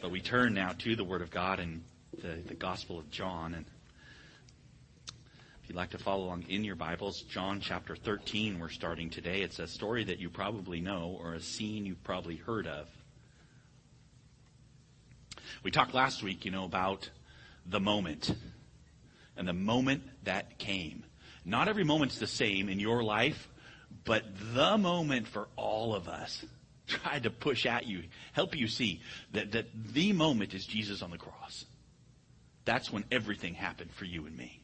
But we turn now to the Word of God and the Gospel of John. And if you'd like to follow along in your Bibles, John chapter 13 we're starting today. It's a story that you probably know, or a scene you've probably heard of. We talked last week, about the moment and the moment that came. Not every moment's the same in your life, but the moment for all of us tried to push at you, help you see that the moment is Jesus on the cross. That's when everything happened for you and me.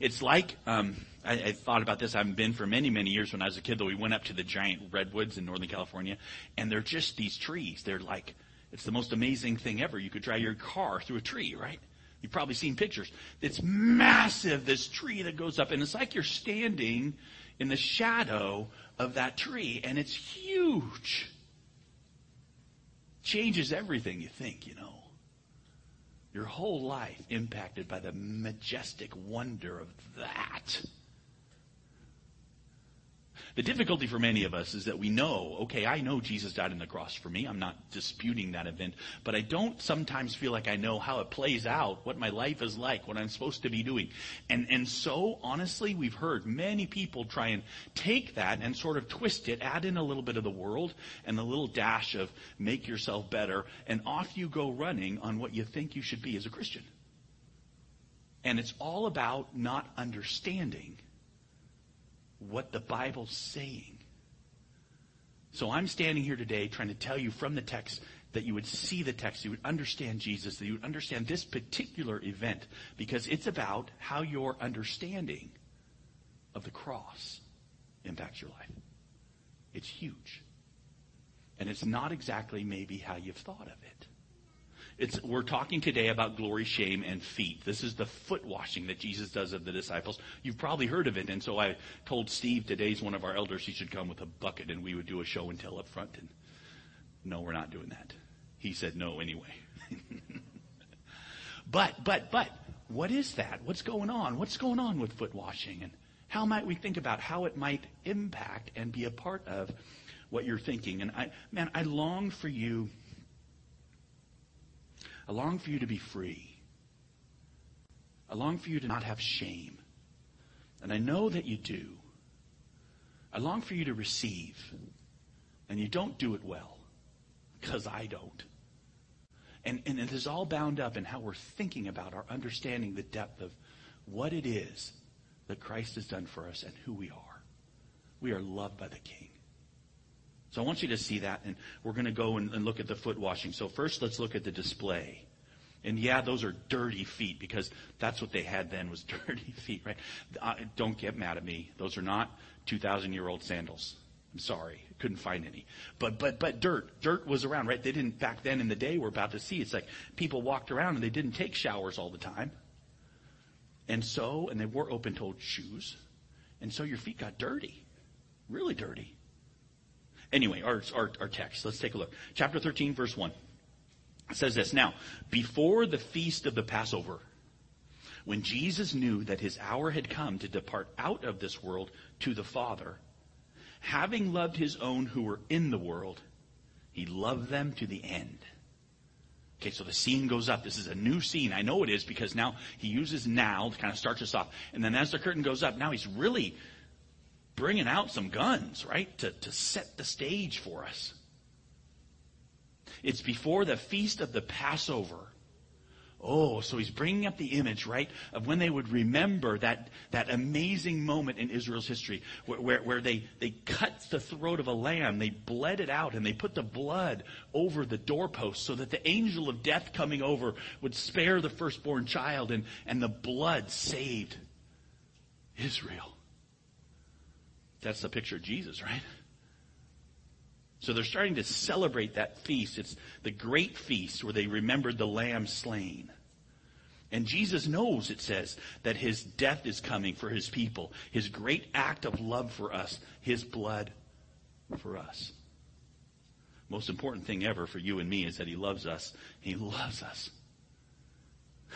It's like, I thought about this. I haven't been for many, many years. When I was a kid, though, we went up to the giant redwoods in Northern California, and they're just these trees. They're like, it's the most amazing thing ever. You could drive your car through a tree, right? You've probably seen pictures. It's massive, this tree that goes up, and it's like you're standing in the shadow of that tree, and it's huge. Changes everything you think, Your whole life impacted by the majestic wonder of that. The difficulty for many of us is that we know, okay, I know Jesus died on the cross for me. I'm not disputing that event, but I don't sometimes feel like I know how it plays out, what my life is like, what I'm supposed to be doing. And so, honestly, we've heard many people try and take that and sort of twist it, add in a little bit of the world and a little dash of make yourself better, and off you go running on what you think you should be as a Christian. And it's all about not understanding what the Bible's saying. So I'm standing here today trying to tell you from the text that you would see the text, you would understand Jesus, that you would understand this particular event, because it's about how your understanding of the cross impacts your life. It's huge. And it's not exactly maybe how you've thought of it. We're talking today about glory, shame, and feet. This is the foot washing that Jesus does of the disciples. You've probably heard of it, and so I told Steve, today's one of our elders, he should come with a bucket, and we would do a show and tell up front. And no, we're not doing that. He said no anyway. But, what is that? What's going on? What's going on with foot washing? And how might we think about how it might impact and be a part of what you're thinking? And I long for you. I long for you to be free. I long for you to not have shame. And I know that you do. I long for you to receive. And you don't do it well, because I don't. And it is all bound up in how we're thinking about our understanding the depth of what it is that Christ has done for us and who we are. We are loved by the King. So I want you to see that, and we're going to go and look at the foot washing. So first, let's look at the display. And yeah, those are dirty feet, because that's what they had then was dirty feet, right? Don't get mad at me. Those are not 2,000-year-old sandals. I'm sorry. Couldn't find any. But dirt was around, right? They didn't, back then in the day we're about to see, it's like people walked around and they didn't take showers all the time. And they wore open-toed shoes. And so your feet got dirty, really dirty. Anyway, our text. Let's take a look. Chapter 13, verse 1. It says this. Now, before the feast of the Passover, when Jesus knew that his hour had come to depart out of this world to the Father, having loved his own who were in the world, he loved them to the end. Okay, so the scene goes up. This is a new scene. I know it is, because now he uses now to kind of start us off. And then as the curtain goes up, now he's really bringing out some guns, right, to set the stage for us. It's before the feast of the Passover. Oh, so he's bringing up the image, right, of when they would remember that amazing moment in Israel's history where they cut the throat of a lamb, they bled it out, and they put the blood over the doorpost so that the angel of death coming over would spare the firstborn child, and the blood saved Israel. That's the picture of Jesus, right? So they're starting to celebrate that feast. It's the great feast where they remembered the lamb slain. And Jesus knows, it says, that his death is coming for his people. His great act of love for us. His blood for us. Most important thing ever for you and me is that he loves us. He loves us.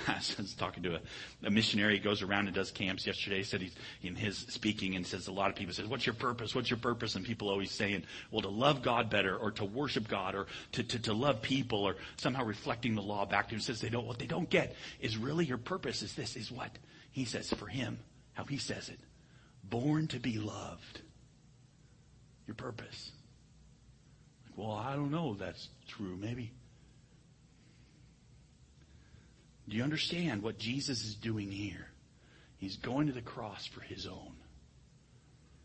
I was talking to a missionary who goes around and does camps yesterday. He said he's in his speaking and says a lot of people says, what's your purpose? What's your purpose? And people always saying, well, to love God better or to worship God or to love people or somehow reflecting the law back to him. He says what they don't get is really your purpose is this, is what? He says for him, how he says it, born to be loved. Your purpose. Like, well, I don't know if that's true, maybe. Do you understand what Jesus is doing here? He's going to the cross for his own.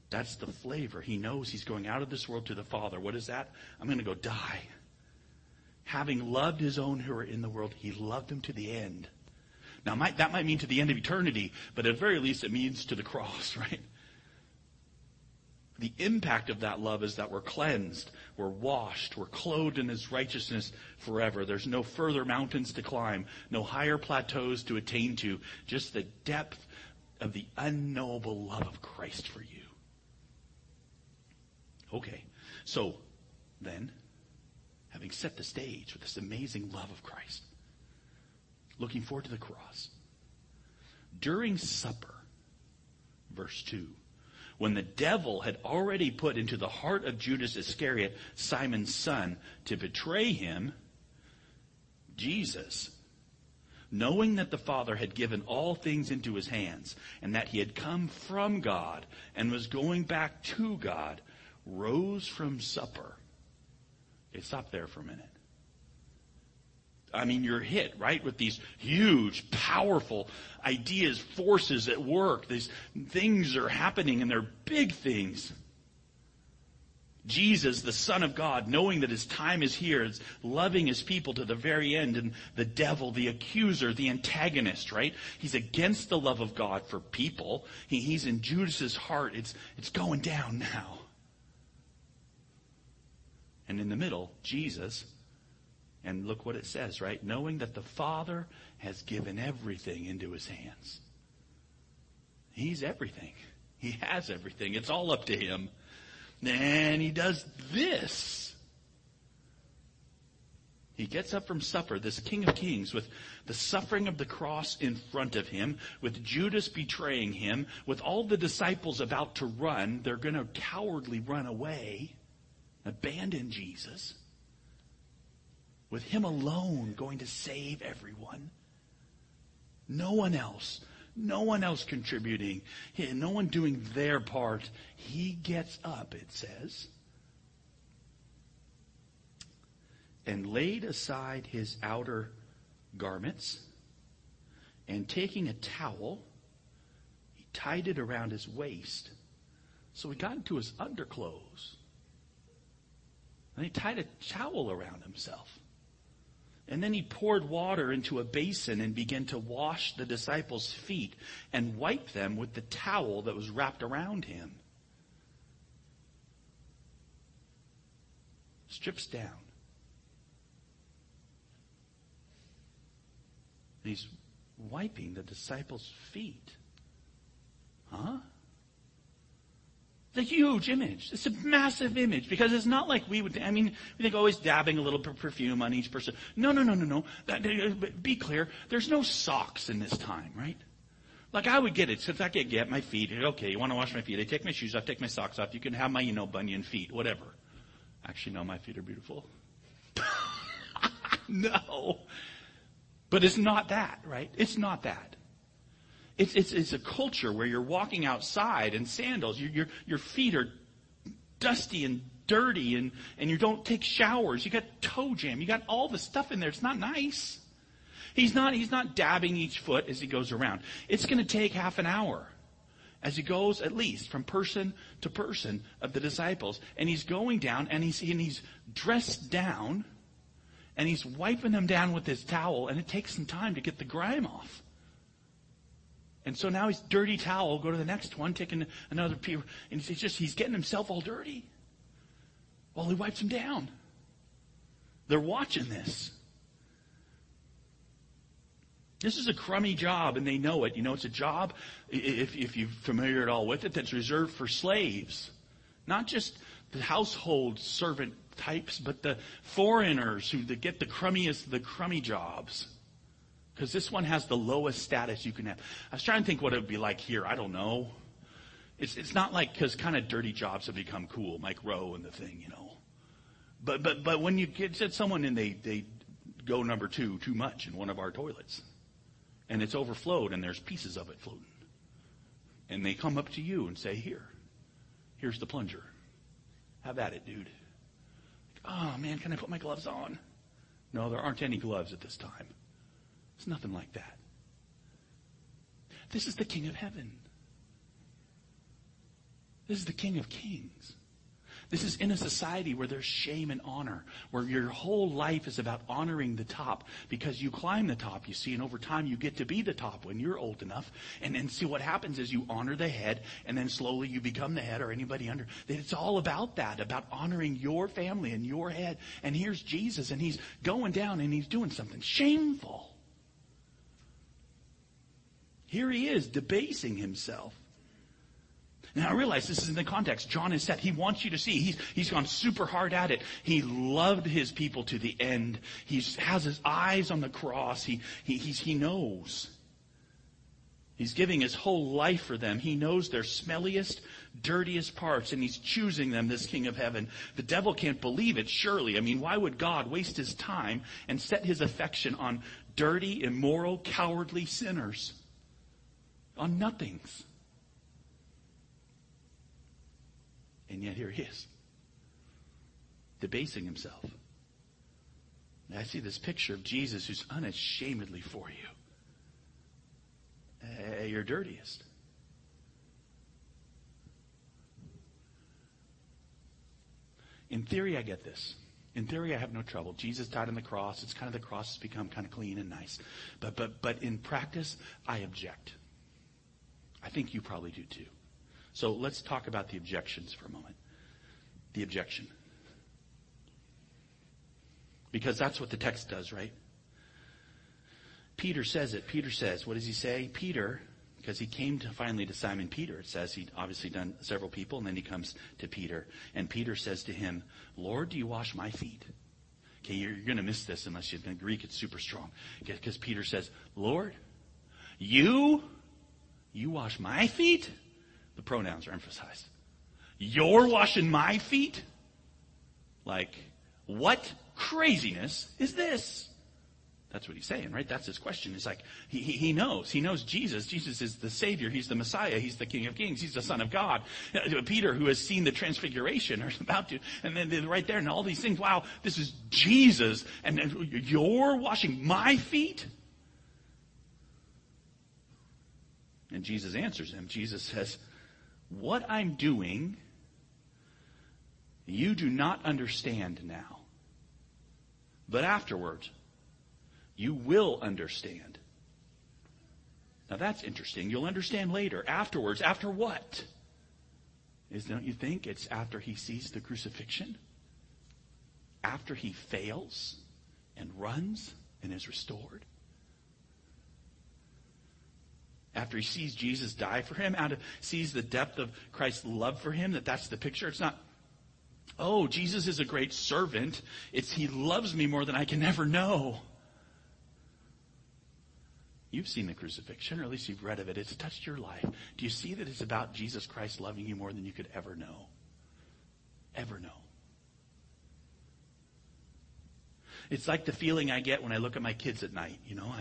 That's the flavor. He knows he's going out of this world to the Father. What is that? I'm going to go die. Having loved his own who are in the world, he loved them to the end. Now, that might mean to the end of eternity, but at the very least it means to the cross, right? The impact of that love is that we're cleansed, we're washed, we're clothed in his righteousness forever. There's no further mountains to climb, no higher plateaus to attain to, just the depth of the unknowable love of Christ for you. Okay, so then, having set the stage with this amazing love of Christ, looking forward to the cross, during supper, verse 2, when the devil had already put into the heart of Judas Iscariot, Simon's son, to betray him, Jesus, knowing that the Father had given all things into his hands and that he had come from God and was going back to God, rose from supper. Okay, stop there for a minute. I mean, you're hit, right, with these huge, powerful ideas, forces at work. These things are happening, and they're big things. Jesus, the Son of God, knowing that his time is here, is loving his people to the very end, and the devil, the accuser, the antagonist, right? He's against the love of God for people. He's in Judas's heart. It's going down now. And in the middle, Jesus. And look what it says, right? Knowing that the Father has given everything into his hands. He's everything. He has everything. It's all up to him. And he does this. He gets up from supper, this King of Kings, with the suffering of the cross in front of him, with Judas betraying him, with all the disciples about to run. They're going to cowardly run away, abandon Jesus. With him alone going to save everyone. No one else. No one else contributing. No one doing their part. He gets up, it says, and laid aside his outer garments, and taking a towel, he tied it around his waist. So he got into his underclothes. And he tied a towel around himself. And then he poured water into a basin and began to wash the disciples' feet and wipe them with the towel that was wrapped around him. Strips down. And he's wiping the disciples' feet. Huh? It's a huge image. It's a massive image because it's not like we would, I mean, we think always dabbing a little perfume on each person. No. Be clear. There's no socks in this time, right? Like I would get it. Since I could get my feet, okay, you want to wash my feet. I take my shoes off, take my socks off. You can have my, bunion feet, whatever. Actually, no, my feet are beautiful. No. But it's not that, right? It's not that. It's a culture where you're walking outside in sandals. Your feet are dusty and dirty and you don't take showers. You got toe jam. You got all the stuff in there. It's not nice. He's not dabbing each foot as he goes around. It's going to take half an hour as he goes at least from person to person of the disciples. And he's going down and he's dressed down and he's wiping them down with his towel and it takes some time to get the grime off. And so now he's dirty towel, go to the next one, taking another pee, and he's getting himself all dirty while he wipes him down. They're watching this. This is a crummy job and they know it. It's a job, if you're familiar at all with it, that's reserved for slaves. Not just the household servant types, but the foreigners who get the crummy jobs. Because this one has the lowest status you can have. I was trying to think what it would be like here. I don't know. It's not like, because kind of dirty jobs have become cool, Mike Rowe and the thing, you know. But when you get someone and they go number two too much in one of our toilets, and it's overflowed and there's pieces of it floating, and they come up to you and say, here's the plunger. Have at it, dude. Like, oh, man, can I put my gloves on? No, there aren't any gloves at this time. It's nothing like that. This is the King of Heaven. This is the King of Kings. This is in a society where there's shame and honor, where your whole life is about honoring the top, because you climb the top, you see, and over time you get to be the top when you're old enough. And see what happens is you honor the head, and then slowly you become the head or anybody under. It's all about that, about honoring your family and your head. And here's Jesus, and he's going down and he's doing something shameful. Here he is debasing himself. Now I realize this is in the context John has set. He wants you to see. He's gone super hard at it. He loved his people to the end. He has his eyes on the cross. He knows. He's giving his whole life for them. He knows their smelliest, dirtiest parts, and he's choosing them, this King of Heaven. The devil can't believe it, surely. I mean, why would God waste his time and set his affection on dirty, immoral, cowardly sinners? On nothings. And yet here he is, debasing himself. And I see this picture of Jesus who's unashamedly for you. At your dirtiest. In theory, I get this. In theory, I have no trouble. Jesus died on the cross. It's kind of the cross has become kind of clean and nice. But in practice, I object. I think you probably do too. So let's talk about the objections for a moment. The objection. Because that's what the text does, right? Peter says it. Peter says, what does he say? Peter, because he came finally to Simon Peter. It says he'd obviously done several people, and then he comes to Peter. And Peter says to him, Lord, do you wash my feet? Okay, you're going to miss this unless you've been Greek. It's super strong. Because Peter says, Lord, you wash my feet? The pronouns are emphasized. You're washing my feet? Like, what craziness is this? That's what he's saying, right? That's his question. It's like, he knows. He knows Jesus. Jesus is the Savior. He's the Messiah. He's the King of Kings. He's the Son of God. Peter, who has seen the transfiguration, or is about to, and then right there, and all these things. Wow, this is Jesus. And then you're washing my feet? And Jesus answers him. Jesus says, what I'm doing, you do not understand now. But afterwards, you will understand. Now that's interesting. You'll understand later. Afterwards, after what? Don't you think it's after he sees the crucifixion? After he fails and runs and is restored? After he sees Jesus die for him, sees the depth of Christ's love for him, that's the picture. It's not, oh, Jesus is a great servant. It's he loves me more than I can ever know. You've seen the crucifixion, or at least you've read of it. It's touched your life. Do you see that it's about Jesus Christ loving you more than you could ever know? Ever know. It's like the feeling I get when I look at my kids at night. You know,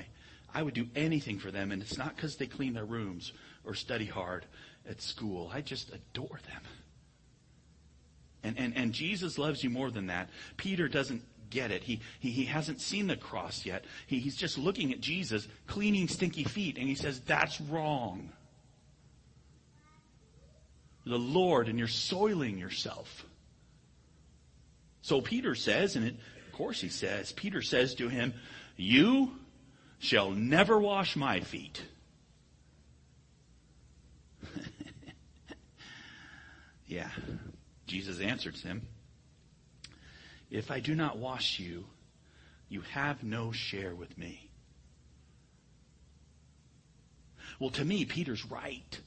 I would do anything for them, and it's not because they clean their rooms or study hard at school. I just adore them. And Jesus loves you more than that. Peter doesn't get it. He hasn't seen the cross yet. He's just looking at Jesus cleaning stinky feet, and he says, that's wrong. The Lord, and you're soiling yourself. So Peter says, and of course he says, Peter says to him, you shall never wash my feet. Yeah. Jesus answered him, if I do not wash you, you have no share with me. Well, to me, Peter's right.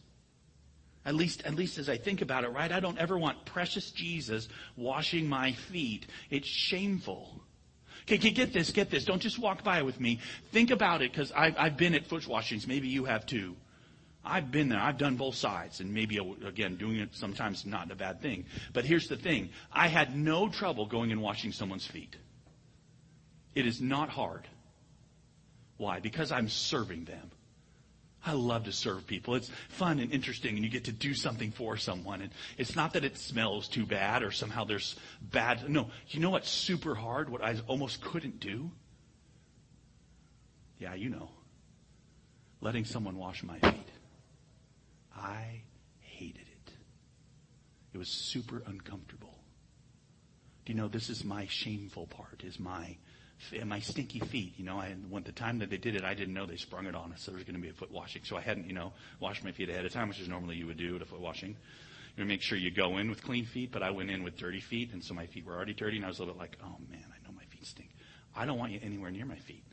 At least as I think about it, right? I don't ever want precious Jesus washing my feet. It's shameful. Okay, get this. Don't just walk by with me. Think about it, because I've been at foot washings. Maybe you have too. I've been there. I've done both sides. And maybe, again, doing it sometimes not a bad thing. But here's the thing. I had no trouble going and washing someone's feet. It is not hard. Why? Because I'm serving them. I love to serve people. It's fun and interesting, and you get to do something for someone. And it's not that it smells too bad or somehow there's bad. No, you know what's super hard, what I almost couldn't do? Yeah, you know. Letting someone wash my feet. I hated it. It was super uncomfortable. Do you know, this is my shameful part, is my stinky feet. You know, the time that they did it, I didn't know they sprung it on us. So there was going to be a foot washing. So I hadn't, washed my feet ahead of time, which is normally you would do at a foot washing. You make sure you go in with clean feet, but I went in with dirty feet. And so my feet were already dirty. And I was a little bit like, oh man, I know my feet stink. I don't want you anywhere near my feet.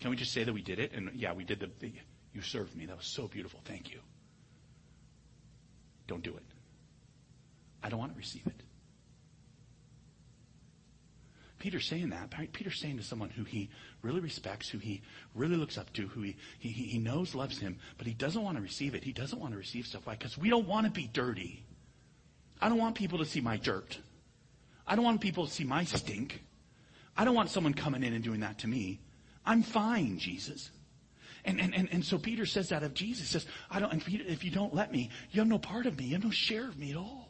Can we just say that we did it? And yeah, we did you served me. That was so beautiful. Thank you. Don't do it. I don't want to receive it. Peter's saying that. Peter's saying to someone who he really respects, who he really looks up to, who he knows loves him, but he doesn't want to receive it. He doesn't want to receive stuff. Why? Because we don't want to be dirty. I don't want people to see my dirt. I don't want people to see my stink. I don't want someone coming in and doing that to me. I'm fine, Jesus. And so Peter says that of Jesus. He says, if you don't let me, you have no part of me. You have no share of me at all.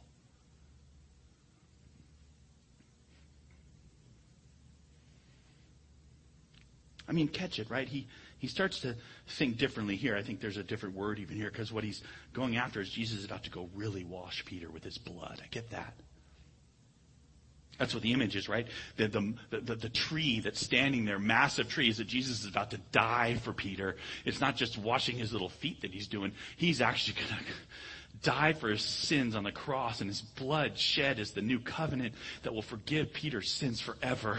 I mean, catch it, right? He starts to think differently here. I think there's a different word even here, because what he's going after is Jesus is about to go really wash Peter with his blood. I get that. That's what the image is, right? The tree that's standing there, massive tree, is that Jesus is about to die for Peter. It's not just washing his little feet that he's doing. He's actually going to die for his sins on the cross, and his blood shed is the new covenant that will forgive Peter's sins forever.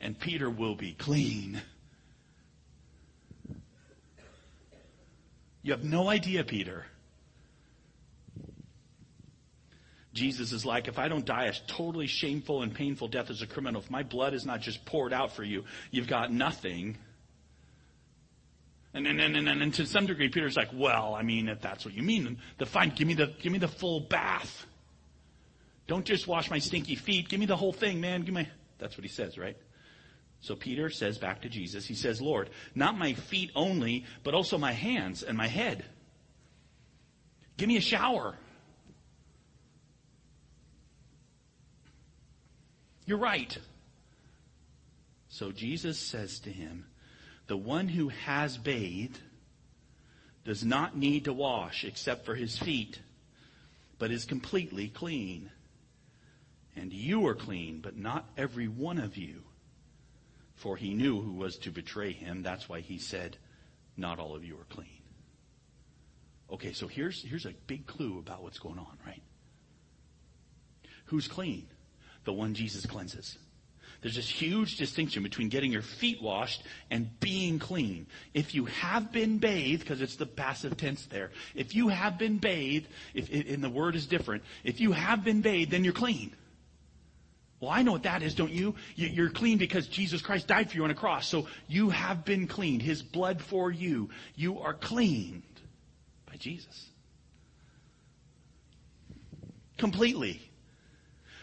And Peter will be clean. You have no idea, Peter. Jesus is like, if I don't die a totally shameful and painful death as a criminal, if my blood is not just poured out for you, you've got nothing. And to some degree, Peter's like, well, I mean, if that's what you mean, give me the full bath. Don't just wash my stinky feet. Give me the whole thing, man. That's what he says, right? So Peter says back to Jesus, he says, Lord, not my feet only, but also my hands and my head. Give me a shower. You're right. So Jesus says to him, the one who has bathed does not need to wash except for his feet, but is completely clean. And you are clean, but not every one of you. For he knew who was to betray him. That's why he said, not all of you are clean. Okay, so here's a big clue about what's going on, right? Who's clean? The one Jesus cleanses. There's this huge distinction between getting your feet washed and being clean. If you have been bathed, because it's the passive tense there, if you have been bathed, and the word is different, if you have been bathed, then you're clean. Well, I know what that is, don't you? You're clean because Jesus Christ died for you on a cross. So you have been cleaned. His blood for you. You are cleaned by Jesus. Completely.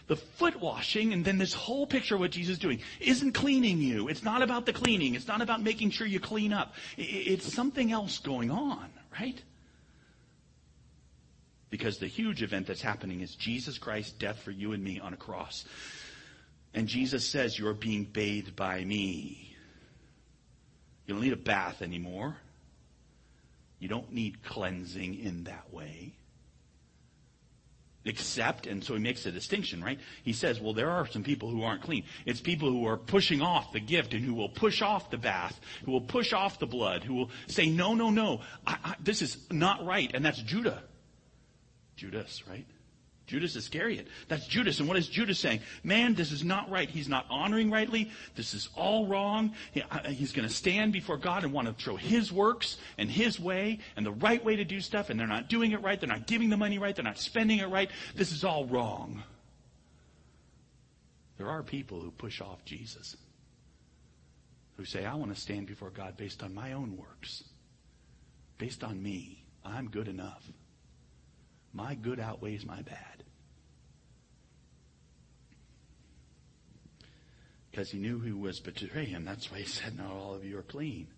The foot washing and then this whole picture of what Jesus is doing isn't cleaning you. It's not about the cleaning. It's not about making sure you clean up. It's something else going on, right? Because the huge event that's happening is Jesus Christ's death for you and me on a cross. And Jesus says, you're being bathed by me. You don't need a bath anymore. You don't need cleansing in that way. Except, and so he makes a distinction, right? He says, well, there are some people who aren't clean. It's people who are pushing off the gift and who will push off the bath, who will push off the blood, who will say, no, this is not right. And that's Judas, right? Judas Iscariot. That's Judas. And what is Judas saying? Man, this is not right. He's not honoring rightly. This is all wrong. He's going to stand before God and want to throw his works and his way and the right way to do stuff. And they're not doing it right. They're not giving the money right. They're not spending it right. This is all wrong. There are people who push off Jesus, who say, I want to stand before God based on my own works, based on me. I'm good enough. My good outweighs my bad. Because he knew who was betraying him. That's why he said, not all of you are clean.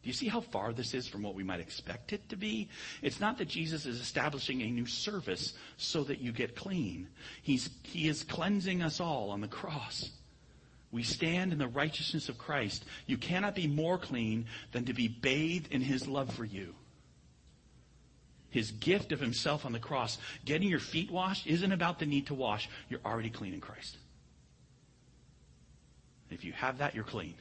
Do you see how far this is from what we might expect it to be? It's not that Jesus is establishing a new service so that you get clean. He is cleansing us all on the cross. We stand in the righteousness of Christ. You cannot be more clean than to be bathed in his love for you. His gift of himself on the cross. Getting your feet washed isn't about the need to wash. You're already clean in Christ. If you have that, you're clean.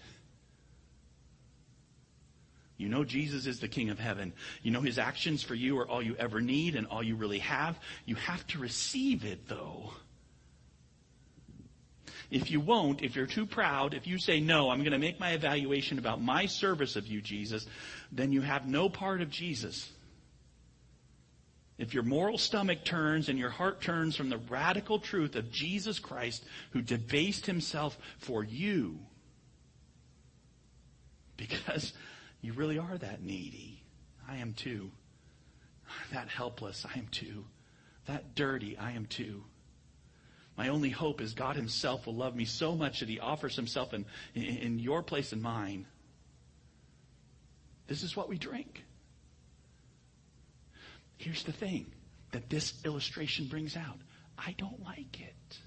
You know Jesus is the King of heaven. You know his actions for you are all you ever need and all you really have. You have to receive it, though. If you won't, if you're too proud, if you say, no, I'm going to make my evaluation about my service of you, Jesus, then you have no part of Jesus. If your moral stomach turns and your heart turns from the radical truth of Jesus Christ, who debased himself for you, because you really are that needy. I am too. That helpless, I am too. That dirty, I am too. My only hope is God himself will love me so much that he offers himself in your place and mine. This is what we drink. Here's the thing that this illustration brings out. I don't like it.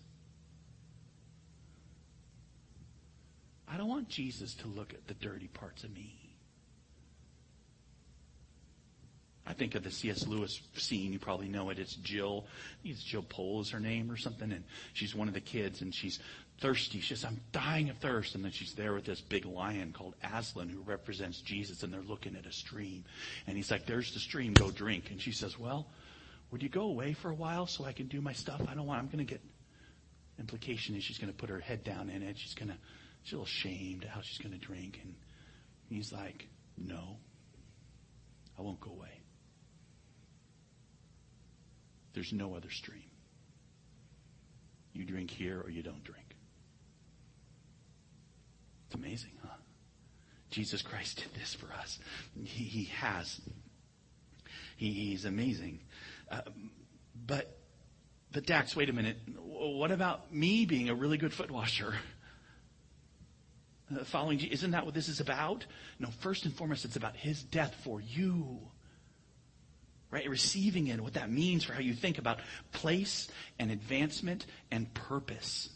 I don't want Jesus to look at the dirty parts of me. I think of the C.S. Lewis scene. You probably know it. It's Jill. I think it's Jill Pole is her name or something. And she's one of the kids, and she's thirsty. She says, I'm dying of thirst. And then she's there with this big lion called Aslan, who represents Jesus, and they're looking at a stream. And he's like, there's the stream. Go drink. And she says, well, would you go away for a while so I can do my stuff? I'm going to get implication. And she's going to put her head down in it. She's a little ashamed how she's going to drink. And he's like, no, I won't go away. There's no other stream. You drink here or you don't drink. It's amazing, huh? Jesus Christ did this for us. He has. He's amazing. But Dax, wait a minute. What about me being a really good foot washer? Isn't that what this is about? No, first and foremost, it's about his death for you. Right, receiving it, what that means for how you think about place and advancement and purpose.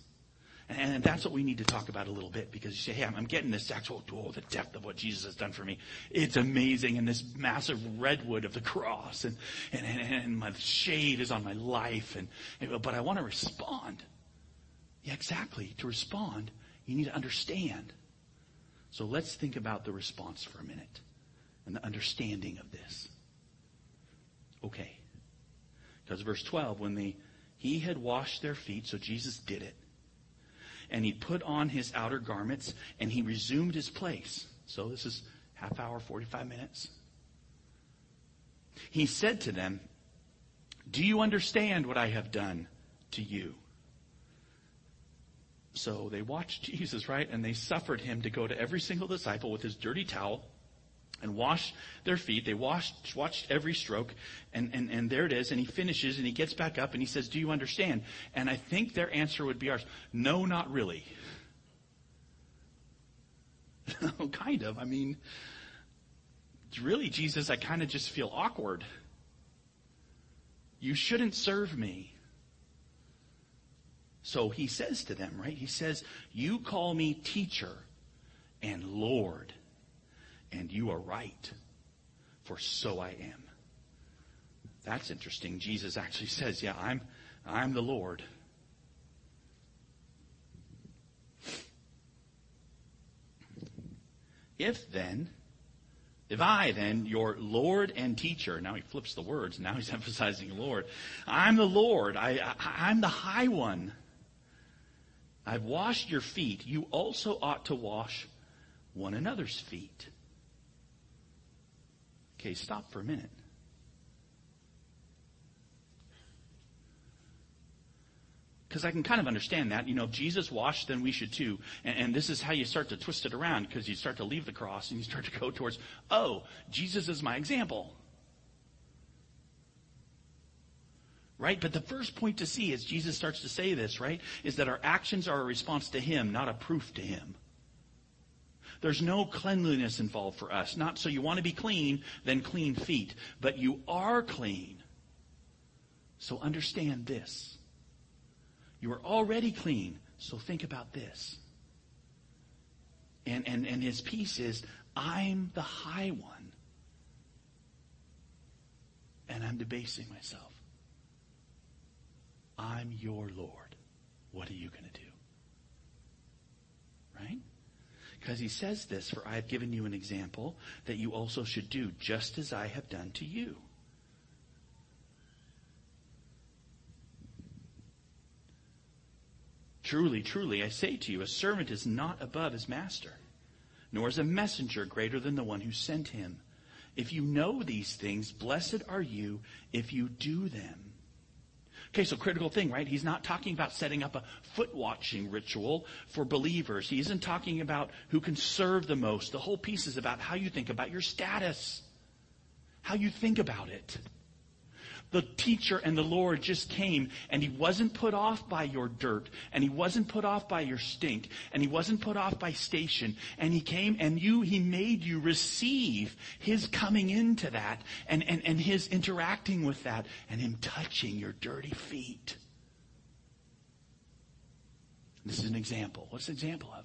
And that's what we need to talk about a little bit, because you say, hey, I'm getting this actual, the depth of what Jesus has done for me. It's amazing, and this massive redwood of the cross, and my shade is on my life, but I want to respond. Yeah, exactly. To respond, you need to understand. So let's think about the response for a minute and the understanding of this. Okay, because verse 12, he had washed their feet, so Jesus did it, and he put on his outer garments, and he resumed his place. So this is half hour, 45 minutes. He said to them, do you understand what I have done to you? So they watched Jesus, right? And they suffered him to go to every single disciple with his dirty towel and washed their feet. They watched every stroke. And there it is. And he finishes and he gets back up and he says, do you understand? And I think their answer would be ours. No, not really. Kind of. I mean, really, Jesus, I kind of just feel awkward. You shouldn't serve me. So he says to them, right? He says, you call me teacher and Lord. And you are right, for so I am. That's interesting. Jesus actually says, yeah, I'm the Lord. If I then, your Lord and teacher, now he flips the words, now he's emphasizing Lord. I'm the Lord. I'm the high one. I've washed your feet. You also ought to wash one another's feet. Okay, stop for a minute. Because I can kind of understand that. You know, if Jesus washed, then we should too. And this is how you start to twist it around, because you start to leave the cross and you start to go towards, oh, Jesus is my example. Right? But the first point to see as Jesus starts to say this, right, is that our actions are a response to Him, not a proof to Him. There's no cleanliness involved for us. Not so you want to be clean, then clean feet. But you are clean. So understand this. You are already clean. So think about this. And his piece is, I'm the high one. And I'm debasing myself. I'm your Lord. What are you going to do? Right? Because he says this, for I have given you an example that you also should do, just as I have done to you. Truly, truly, I say to you, a servant is not above his master, nor is a messenger greater than the one who sent him. If you know these things, blessed are you if you do them. Okay, so critical thing, right? He's not talking about setting up a foot-watching ritual for believers. He isn't talking about who can serve the most. The whole piece is about how you think about your status, how you think about it. The teacher and the Lord just came, and He wasn't put off by your dirt, and He wasn't put off by your stink, and He wasn't put off by station, and He came and He made you receive His coming into that, and His interacting with that, and Him touching your dirty feet. This is an example. What's it an example of?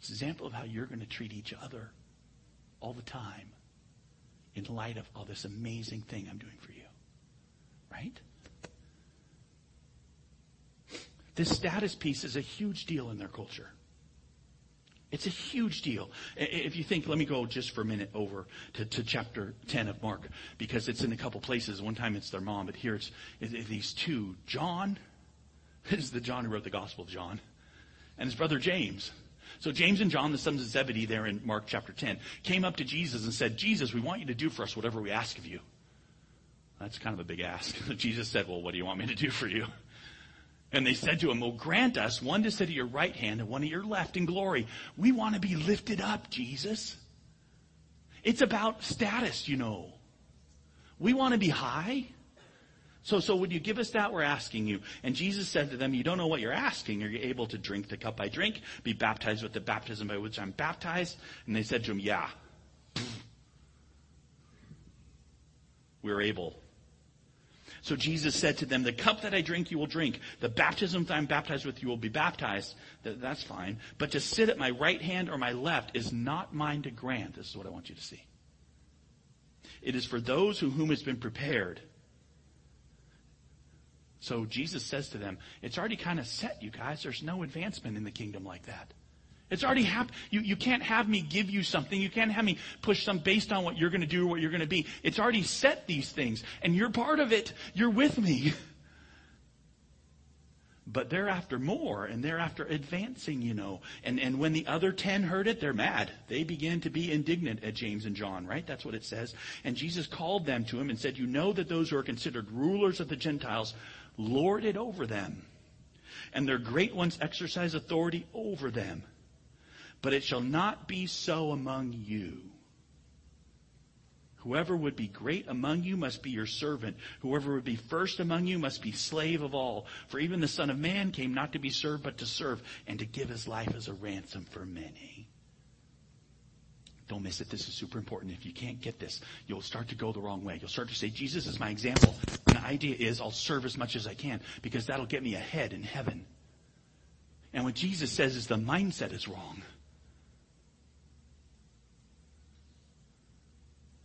It's an example of how you're going to treat each other all the time in light of all this amazing thing I'm doing for you. Right? This status piece is a huge deal in their culture. It's a huge deal. If you think, let me go just for a minute over to chapter 10 of Mark, because it's in a couple places. One time it's their mom, but here it's these two. John, this is the John who wrote the Gospel of John, and his brother James. So James and John, the sons of Zebedee there in Mark chapter 10, came up to Jesus and said, Jesus, we want you to do for us whatever we ask of you. That's kind of a big ask. Jesus said, well, what do you want me to do for you? And they said to him, well, grant us one to sit at your right hand and one at your left in glory. We want to be lifted up, Jesus. It's about status, you know. We want to be high. So would you give us that? We're asking you. And Jesus said to them, you don't know what you're asking. Are you able to drink the cup I drink, be baptized with the baptism by which I'm baptized? And they said to him, yeah. We're able. So Jesus said to them, the cup that I drink, you will drink. The baptism that I'm baptized with, you will be baptized. That's fine. But to sit at my right hand or my left is not mine to grant. This is what I want you to see. It is for those who whom has been prepared. So Jesus says to them, it's already kind of set, you guys. There's no advancement in the kingdom like that. It's already happened. You can't have me give you something. You can't have me push some based on what you're going to do or what you're going to be. It's already set these things. And you're part of it. You're with me. But thereafter more, and thereafter advancing, you know. And when the other 10 heard it, they're mad. They began to be indignant at James and John, right? That's what it says. And Jesus called them to him and said, you know that those who are considered rulers of the Gentiles lord it over them. And their great ones exercise authority over them. But it shall not be so among you. Whoever would be great among you must be your servant. Whoever would be first among you must be slave of all. For even the Son of Man came not to be served, but to serve, and to give his life as a ransom for many. Don't miss it. This is super important. If you can't get this, you'll start to go the wrong way. You'll start to say, Jesus is my example. And the idea is I'll serve as much as I can, because that'll get me ahead in heaven. And what Jesus says is the mindset is wrong.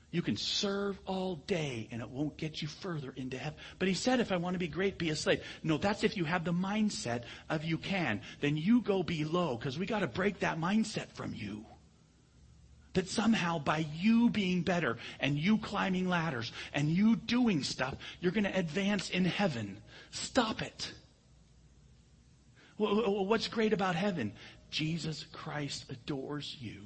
You can serve all day and it won't get you further into heaven. But he said, if I want to be great, be a slave. No, that's if you have the mindset of you can. Then you go below, because we got to break that mindset from you. That somehow by you being better and you climbing ladders and you doing stuff, you're going to advance in heaven. Stop it. What's great about heaven? Jesus Christ adores you.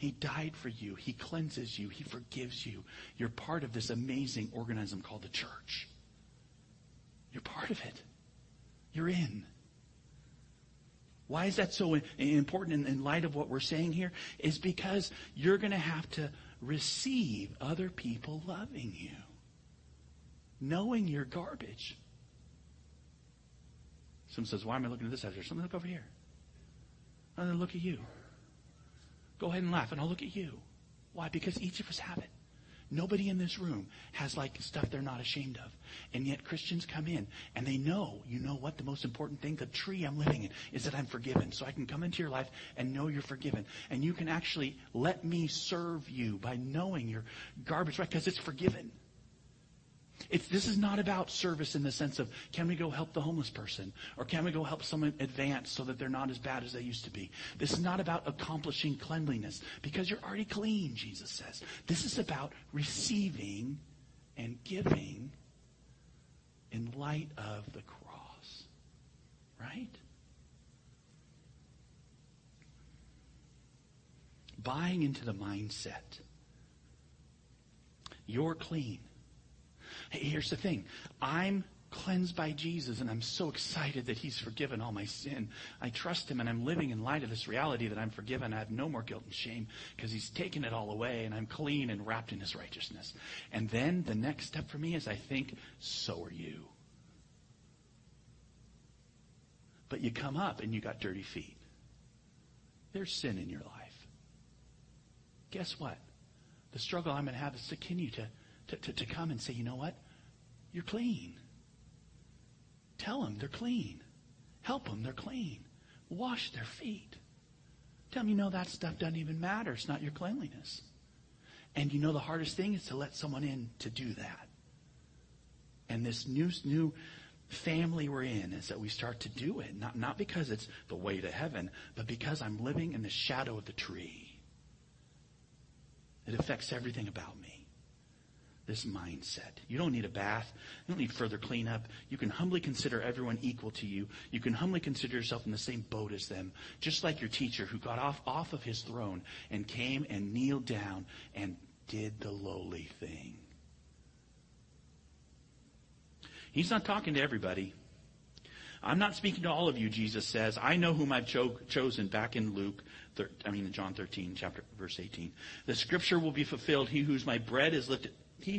He died for you. He cleanses you. He forgives you. You're part of this amazing organism called the church. You're part of it. You're in. Why is that so important in light of what we're saying here? Is because you're going to have to receive other people loving you, knowing you're garbage. Someone says, why am I looking at this? I say, someone look over here. I'm going to look at you. Go ahead and laugh, and I'll look at you. Why? Because each of us have it. Nobody in this room has stuff they're not ashamed of. And yet Christians come in and they know, you know what, the most important thing, the tree I'm living in, is that I'm forgiven. So I can come into your life and know you're forgiven. And you can actually let me serve you by knowing you're garbage, right? Because it's forgiven. This is not about service in the sense of, can we go help the homeless person? Or can we go help someone advance so that they're not as bad as they used to be? This is not about accomplishing cleanliness, because you're already clean, Jesus says. This is about receiving and giving in light of the cross. Right? Buying into the mindset. You're clean. Hey, here's the thing. I'm cleansed by Jesus, and I'm so excited that He's forgiven all my sin. I trust Him, and I'm living in light of this reality that I'm forgiven. I have no more guilt and shame because He's taken it all away, and I'm clean and wrapped in His righteousness. And then the next step for me is I think, so are you. But you come up, and you got dirty feet. There's sin in your life. Guess what? The struggle I'm going to have is to continue to come and say, you know what? You're clean. Tell them they're clean. Help them, they're clean. Wash their feet. Tell them, you know, that stuff doesn't even matter. It's not your cleanliness. And you know the hardest thing is to let someone in to do that. And this new family we're in is that we start to do it, not because it's the way to heaven, but because I'm living in the shadow of the tree. It affects everything about me. This mindset. You don't need a bath. You don't need further cleanup. You can humbly consider everyone equal to you. You can humbly consider yourself in the same boat as them. Just like your teacher who got off of his throne and came and kneeled down and did the lowly thing. He's not talking to everybody. I'm not speaking to all of you, Jesus says. I know whom I've chosen, back in John 13, chapter verse 18. The scripture will be fulfilled. He who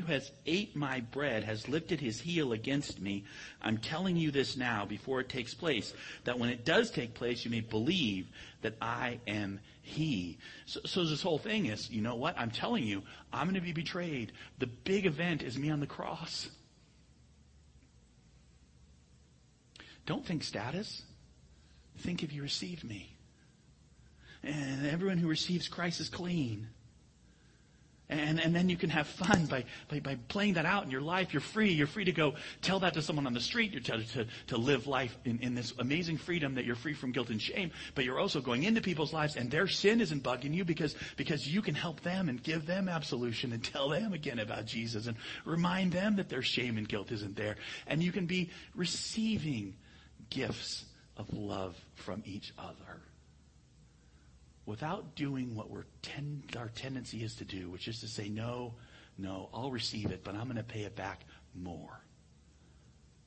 has ate my bread has lifted his heel against me. I'm telling you this now before it takes place, that when it does take place, you may believe that I am He. So this whole thing is, you know what? I'm telling you, I'm going to be betrayed. The big event is me on the cross. Don't think status. Think if you received me. And everyone who receives Christ is clean. And then you can have fun by playing that out in your life. You're free. You're free to go tell that to someone on the street. You're to live life in this amazing freedom that you're free from guilt and shame. But you're also going into people's lives, and their sin isn't bugging you because you can help them and give them absolution and tell them again about Jesus and remind them that their shame and guilt isn't there. And you can be receiving gifts of love from each other, without doing what our tendency is to do, which is to say, no, I'll receive it, but I'm going to pay it back more.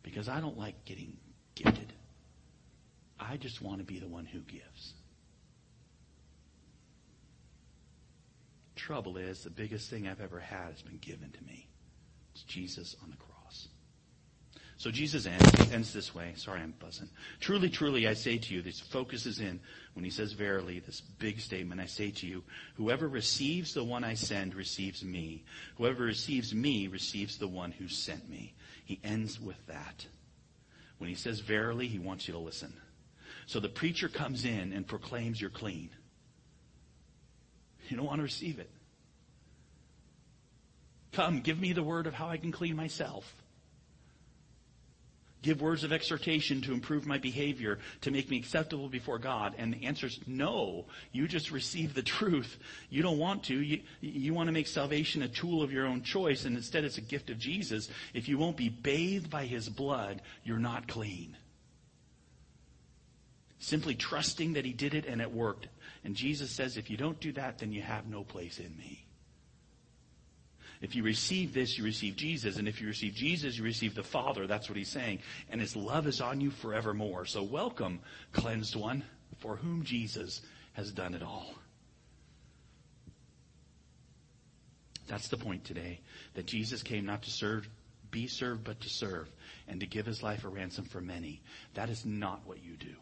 Because I don't like getting gifted. I just want to be the one who gives. Trouble is, the biggest thing I've ever had has been given to me. It's Jesus on the cross. So Jesus ends this way. Sorry, I'm buzzing. Truly, truly, I say to you, this focuses in when he says verily, this big statement, I say to you, whoever receives the one I send receives me. Whoever receives me receives the one who sent me. He ends with that. When he says verily, he wants you to listen. So the preacher comes in and proclaims you're clean. You don't want to receive it. Come, give me the word of how I can clean myself. Give words of exhortation to improve my behavior, to make me acceptable before God. And the answer is no. You just receive the truth. You don't want to. You want to make salvation a tool of your own choice, and instead it's a gift of Jesus. If you won't be bathed by His blood, you're not clean. Simply trusting that He did it and it worked. And Jesus says, if you don't do that, then you have no place in me. If you receive this, you receive Jesus. And if you receive Jesus, you receive the Father. That's what he's saying. And his love is on you forevermore. So welcome, cleansed one, for whom Jesus has done it all. That's the point today, that Jesus came not to be served, but to serve, and to give his life a ransom for many. That is not what you do.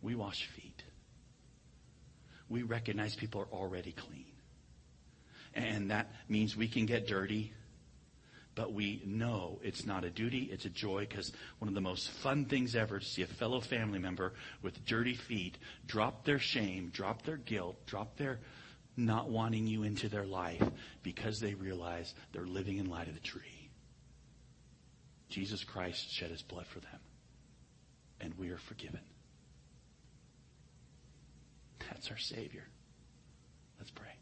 We wash feet. We recognize people are already clean. And that means we can get dirty, but we know it's not a duty, it's a joy, because one of the most fun things ever to see a fellow family member with dirty feet drop their shame, drop their guilt, drop their not wanting you into their life, because they realize they're living in light of the tree. Jesus Christ shed his blood for them, and we are forgiven. That's our Savior. Let's pray.